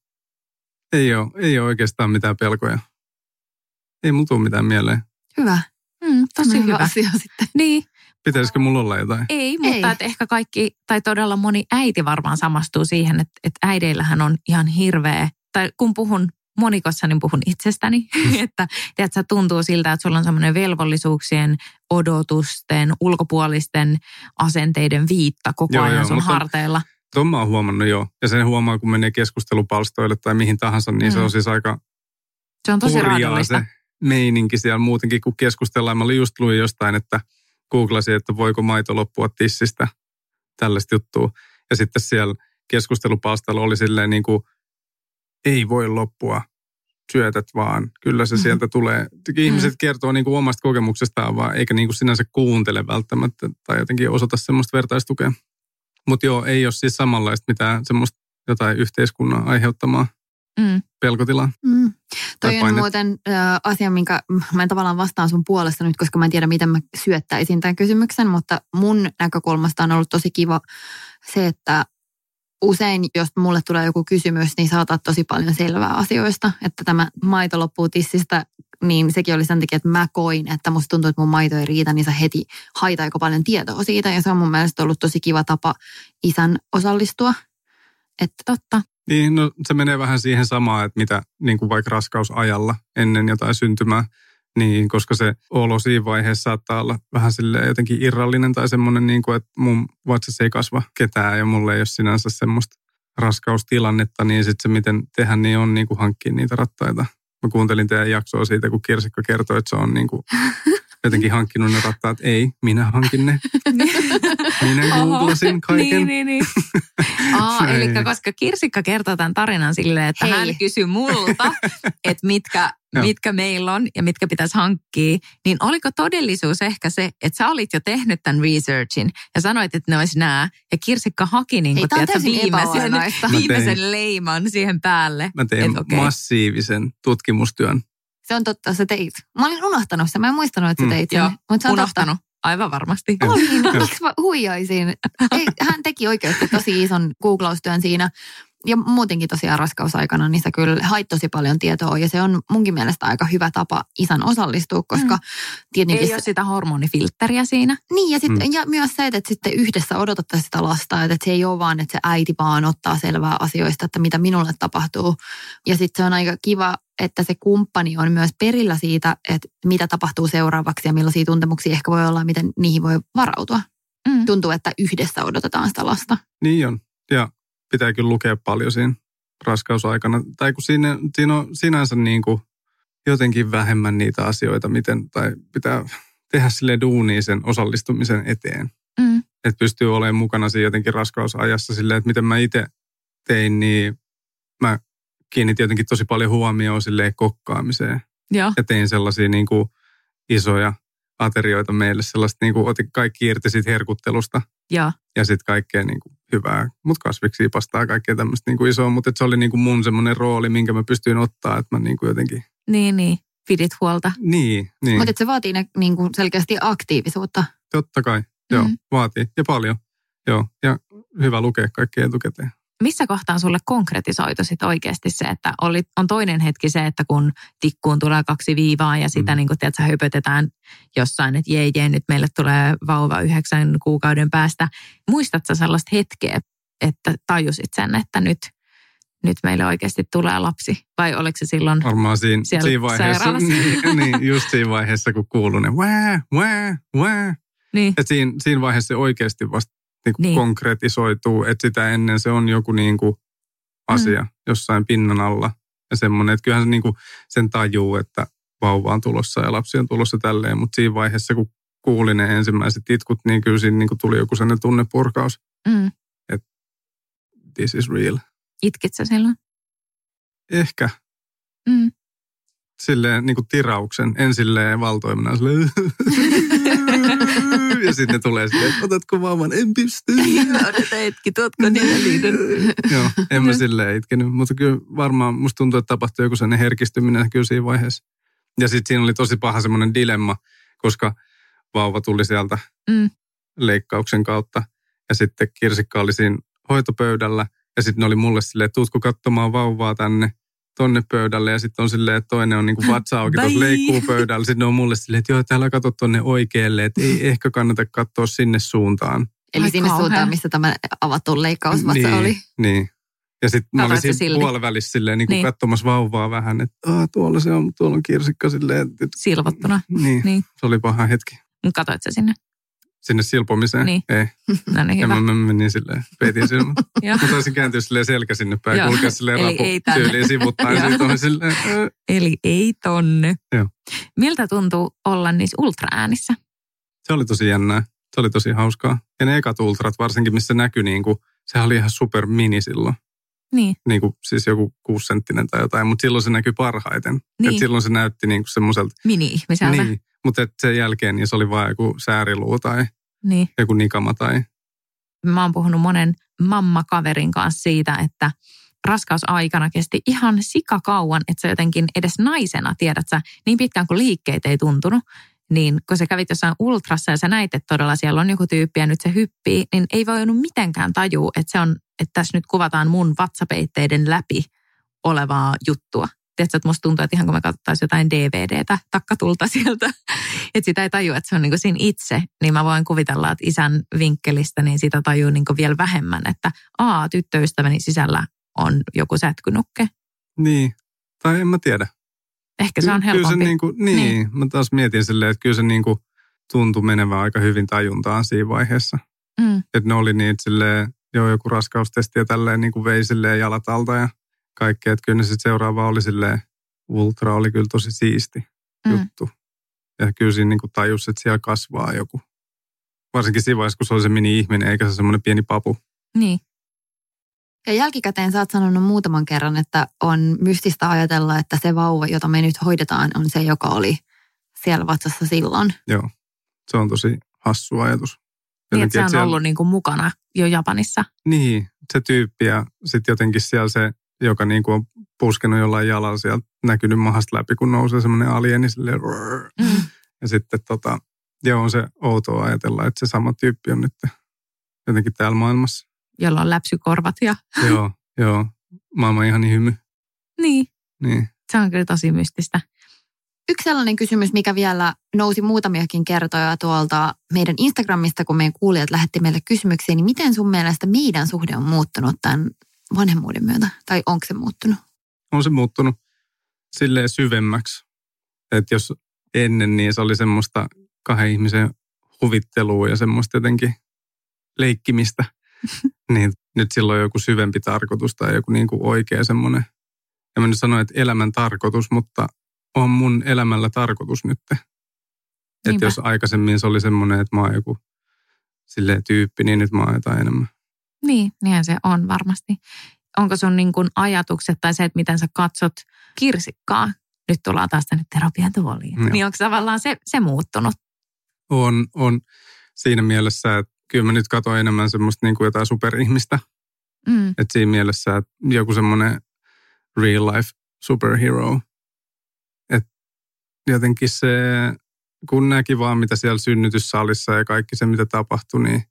Ei ole, ei ole oikeastaan mitään pelkoja. Ei mulla tule mitään mieleen. Hyvä. Mm, tosi hyvä, hyvä asia sitten. Niin. Pitäisikö mulla olla jotain? Ei, mutta ei. Ehkä kaikki, tai todella moni äiti varmaan samastuu siihen, että, että äideillähän on ihan hirveä, tai kun puhun monikossa, niin puhun itsestäni, että tiedätkö, tuntuu siltä, että sulla on semmoinen velvollisuuksien, odotusten, ulkopuolisten asenteiden viitta koko joo, ajan joo, sun harteilla. Tuon mä oon huomannut joo, ja sen huomaa, kun menee keskustelupalstoille tai mihin tahansa, niin mm. se on siis aika se on tosi raadollista. Se meininki siellä muutenkin, kun keskustellaan. Mä olin just luin jostain, että googlasin, että voiko maito loppua tissistä, tällaista juttua. Ja sitten siellä keskustelupalstalla oli silleen niin kuin, ei voi loppua, syötät vaan, kyllä se mm-hmm. sieltä tulee. Ihmiset mm-hmm. kertoo niin kuin omasta kokemuksestaan vaan, eikä niin kuin sinänsä kuuntele välttämättä tai jotenkin osoita semmoista vertaistukea. Mutta joo, ei ole siis samanlaista mitään semmoista jotain yhteiskunnan aiheuttamaa mm. pelkotilaa. Mm. Toi on painetta. Muuten ö, asia, minkä mä en tavallaan vastaan sun puolesta nyt, koska mä en tiedä, miten mä syöttäisin tämän kysymyksen, mutta mun näkökulmasta on ollut tosi kiva se, että usein, jos mulle tulee joku kysymys, niin saa ottaa tosi paljon selvää asioista. Että tämä maito loppuu tissistä, niin sekin oli sen takia, että mä koin, että musta tuntuu, että mun maito ei riitä, niin sä heti hait aika paljon tietoa siitä. Ja se on mun mielestä ollut tosi kiva tapa isän osallistua. Että totta. Niin, no se menee vähän siihen samaan, että mitä niin kuin vaikka raskausajalla ennen jotain syntymää, niin koska se olo siinä vaiheessa saattaa olla vähän silleen jotenkin irrallinen tai semmoinen, niin kuin, että mun vatsassa ei kasva ketään ja mulla ei ole sinänsä semmoista raskaustilannetta, niin sitten se miten tehdä, niin on niin kuin hankkia niitä rattaita. Mä kuuntelin teidän jaksoa siitä, kun Kirsikka kertoi, että se on niin kuin jotenkin hankkinut ne rattaat. Ei, minä hankin ne. Minä googlasin kaiken. Niin, niin, niin. Aa, eli koska Kirsikka kertoo tämän tarinan silleen, että hei, hän kysyi multa, että mitkä, mitkä meillä on ja mitkä pitäisi hankkia, niin oliko todellisuus ehkä se, että sä olit jo tehnyt tämän researchin ja sanoit, että ne olisi nämä, ja Kirsikka haki niin kuin viimeisen, viimeisen leiman siihen päälle. Mä tein okay. massiivisen tutkimustyön. Se on totta, sä teit. Mä olin unohtanut sen, mä en muistanut, että sä teit mm, sen. Joo, unohtanut. Totta. Aivan varmasti. Olin, miksi mä huijaisin? Ei, hän teki oikeasti tosi ison googlaustyön siinä. Ja muutenkin tosiaan raskausaikana, niin sä kyllä hait tosi paljon tietoa. Ja se on munkin mielestä aika hyvä tapa isän osallistua, koska mm. tietenkin... Ei ole sitä hormonifiltteriä siinä. Niin, ja, sit, mm. ja myös se, että sitten yhdessä odotetaan sitä lasta. Että se ei ole vaan, että se äiti vaan ottaa selvää asioista, että mitä minulle tapahtuu. Ja sitten se on aika kiva, että se kumppani on myös perillä siitä, että mitä tapahtuu seuraavaksi ja millaisia tuntemuksia ehkä voi olla ja miten niihin voi varautua. Mm. Tuntuu, että yhdessä odotetaan sitä lasta. Niin on, ja... Pitää kyllä lukea paljon siinä raskausaikana. Tai kun siinä, siinä on sinänsä niin kuin jotenkin vähemmän niitä asioita, miten, tai pitää tehdä sille duunia sen osallistumisen eteen. Mm. Että pystyy olemaan mukana siinä jotenkin raskausajassa silleen, että miten mä itse tein, niin mä kiinnitin jotenkin tosi paljon huomioon silleen kokkaamiseen. Ja, ja tein sellaisia niin kuin isoja aterioita meille, sellaista niin kuin otin kaikki irti siitä herkuttelusta. Ja, ja sitten kaikkea niin kuin hyvää, mutta kasviksia, pastaa, kaikkea tämmöistä niin kuin isoa. Mutta se oli niin kuin mun semmoinen rooli, minkä mä pystyin ottaa, että mä niin kuin jotenkin... Niin, niin. Pidit huolta. Niin, niin. Mutta se vaatii ne, niin kuin selkeästi aktiivisuutta. Totta kai, joo. Mm-hmm. Vaatii. Ja paljon. Joo. Ja hyvä lukea kaikkea etukäteen. Missä kohtaa sulle konkretisoitu sit oikeasti se, että oli, on toinen hetki se, että kun tikkuun tulee kaksi viivaa ja sitä mm. niin kun tiedät, sä höpötetään jossain, että jee, jee, nyt meille tulee vauva yhdeksän kuukauden päästä. Muistatko sä sellaista hetkeä, että tajusit sen, että nyt, nyt meille oikeasti tulee lapsi? Vai oliko se silloin Varmaan siinä, siinä vaiheessa, niin, niin, just siinä vaiheessa, kun kuuluu ne vää, vää, vää. Niin. Ja siinä, siinä vaiheessa oikeasti vasta. Niin niin. Konkretisoituu, että sitä ennen se on joku niin kuin asia mm. jossain pinnan alla. Ja semmoinen, että kyllähän se niin kuin sen tajuu, että vauva on tulossa ja lapsi on tulossa tälleen. Mutta siinä vaiheessa, kun kuulin ne ensimmäiset itkut, niin kyllä siinä niin kuin tuli joku sellainen tunnepurkaus. Mm. Että this is real. Itkit sä silloin? Ehkä. Mm. Silleen niin kuin tirauksen. En silleen valtoimena silleen... Ja sitten ne tulee silleen, että otatko vauvan, en pysty. Odota hetki, tuotko niitä liityn. Joo, en mä silleen itkenyt. Mutta kyllä varmaan musta tuntuu, että tapahtui joku sellainen herkistyminen kyllä siinä vaiheessa. Ja sitten siinä oli tosi paha semmoinen dilemma, koska vauva tuli sieltä mm. leikkauksen kautta. Ja sitten Kirsikka oli siinä hoitopöydällä. Ja sitten ne oli mulle silleen, tuutko katsomaan vauvaa tänne, tonne pöydälle. Ja sitten on silleen, toinen on niinku vatsa auki tuossa leikkuupöydällä. Sitten ne on mulle silleen, että joo, täällä katso tonne oikealle. Että ei ehkä kannata katsoa sinne suuntaan. Eli ai sinne kauhean suuntaan, missä tämä avatun leikkausvatsa niin, oli. Niin. Ja sitten mä olin siinä puolivälissä silleen niin kuin niin. katsomassa vauvaa vähän, että tuolla se on, tuolla on Kirsikka silleen. Että silvottuna. Niin, niin, se oli paha hetki. Katoit sä sinne? Sinne silpomiseen? Niin. Ei. No niin, hyvä. Ja mä menin silleen, peitin silmät. Mä taisin kääntyä silleen selkä sinne päin, kulkea silleen raputyyliin sivuttaen. Siitä oli silleen. Eli ei tonne. Joo. Miltä tuntuu olla niissä ultraäänissä? Se oli tosi jännää. Se oli tosi hauskaa. Ja ne ekat ultrat varsinkin, missä näkyi niin kuin, sehän oli ihan super mini silloin. Niin. Niin kuin, siis joku kuusenttinen tai jotain, mutta silloin se näkyi parhaiten. Niin. Et silloin se näytti niin kuin semmoiselta. Mini-ihmiseltä. Niin, mutta sen jälkeen niin se oli vaan joku sääriluu tai niin. joku nikama tai. Mä oon puhunut monen mammakaverin kanssa siitä, että raskausaikana kesti ihan sikakauan, että sä jotenkin edes naisena, tiedät sä, niin pitkään kuin liikkeet ei tuntunut. Niin kun sä kävit jossain ultrassa ja sä näit, että todella siellä on joku tyyppi ja nyt se hyppii, niin ei voinut mitenkään tajua, että, se on, että tässä nyt kuvataan mun vatsapeitteiden läpi olevaa juttua. Tiedätkö, että musta tuntuu, että ihan kun me katsottaisiin jotain D V D:tä takkatulta sieltä, että sitä ei tajua, että se on niin kuin siinä itse. Niin mä voin kuvitella, että isän vinkkelistä niin sitä tajuu niin kuin vielä vähemmän, että aa, tyttöystäväni sisällä on joku sätkynukke. Niin, tai en mä tiedä. Ehkä se on helpompi. Kyllä se niin kuin, niin, niin. Mä taas mietin silleen, että kyllä se niin kuin tuntui menevän aika hyvin tajuntaan siinä vaiheessa. Mm. Että ne oli niitä silleen, joo joku raskaustesti ja tälleen niin kuin vei silleen jalat alta ja kaikkea. Että kyllä ne sitten seuraava oli silleen, ultra oli kyllä tosi siisti mm. juttu. Ja kyllä siinä niin kuin tajusi, että siellä kasvaa joku. Varsinkin siinä vaiheessa, kun se oli se mini-ihminen, eikä se semmoinen pieni papu. Niin. Ja jälkikäteen sä oot sanonut muutaman kerran, että on mystistä ajatella, että se vauva, jota me nyt hoidetaan, on se, joka oli siellä vatsassa silloin. Joo, se on tosi hassu ajatus. Jotenkin, niin, se on siellä ollut niin kuin mukana jo Japanissa. Niin, se tyyppi ja sitten jotenkin siellä se, joka niin kuin on puskenut jollain jalalla sieltä, näkynyt mahasta läpi, kun nousee semmoinen alieni silleen. Mm. Ja sitten tota, joo, on se outoa ajatella, että se sama tyyppi on nyt jotenkin täällä maailmassa. Jolla on läpsykorvat ja. Joo, joo. Maailman ihani hymy. Niin. Niin. Se on kyllä tosi mystistä. Yksi sellainen kysymys, mikä vielä nousi muutamiakin kertoja tuolta meidän Instagramista, kun meidän kuulijat lähetti meille kysymyksiä, niin miten sun mielestä meidän suhde on muuttunut tämän vanhemmuuden myötä? Tai onko se muuttunut? On se muuttunut silleen syvemmäksi. Että jos ennen niin se oli semmoista kahden ihmisen huvittelua ja semmoista jotenkin leikkimistä. Niin, nyt silloin on joku syvempi tarkoitus tai joku niin kuin oikea semmoinen. En mä nyt sano, että elämän tarkoitus, mutta on mun elämällä tarkoitus nyt. Että jos aikaisemmin se oli semmoinen, että mä oon joku silleen tyyppi, niin nyt mä oon jotain enemmän. Niin, niinhän se on varmasti. Onko sun niin kuin ajatukset tai se, että miten sä katsot Kirsikkaa? Nyt tullaan taas tänne terapian tuoliin. Niin onko tavallaan se, se muuttunut? On, on siinä mielessä, että kyllä mä nyt katson enemmän semmoista niin kuin jotain superihmistä. Mm. Että siinä mielessä, että joku semmoinen real life superhero. Että jotenkin se, kun näki vaan mitä siellä synnytyssalissa ja kaikki se mitä tapahtui, niin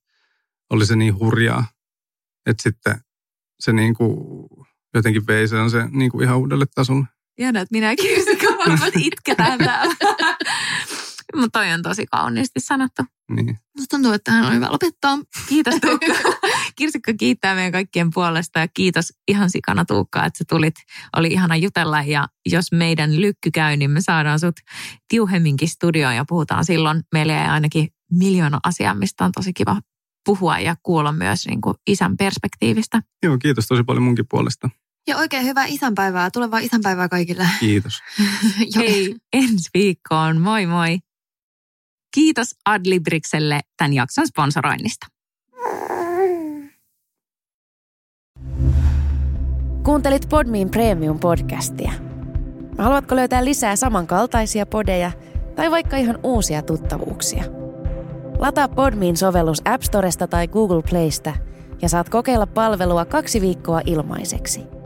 oli se niin hurjaa. Että sitten se niin kuin jotenkin vei sen se niin kuin ihan uudelle tasolle. Jännä, että minä Kirsikka varmaan itketään täällä. Mutta toi on tosi kauniisti sanottu. Niin. Musta tuntuu, että hän on hyvä lopettaa. Kiitos Tuukka. Kirsikka kiittää meidän kaikkien puolesta ja kiitos ihan sikana Tuukka, että sä tulit. Oli ihana jutella ja jos meidän lykky käy, niin me saadaan sut tiuhemminkin studioon ja puhutaan silloin. Meillä ei ainakin miljoona asiaa, mistä on tosi kiva puhua ja kuulla myös niin kuin isän perspektiivistä. Joo, kiitos tosi paljon munkin puolesta. Ja oikein hyvää isänpäivää. Tulevaa isänpäivää kaikille. Kiitos. Hei, ensi viikkoon. Moi moi. Kiitos Adlibrikselle tämän jakson sponsoroinnista. Kuuntelit Podmin Premium-podcastia. Haluatko löytää lisää samankaltaisia podeja tai vaikka ihan uusia tuttavuuksia? Lataa Podmin sovellus App Storesta tai Google Playsta ja saat kokeilla palvelua kaksi viikkoa ilmaiseksi.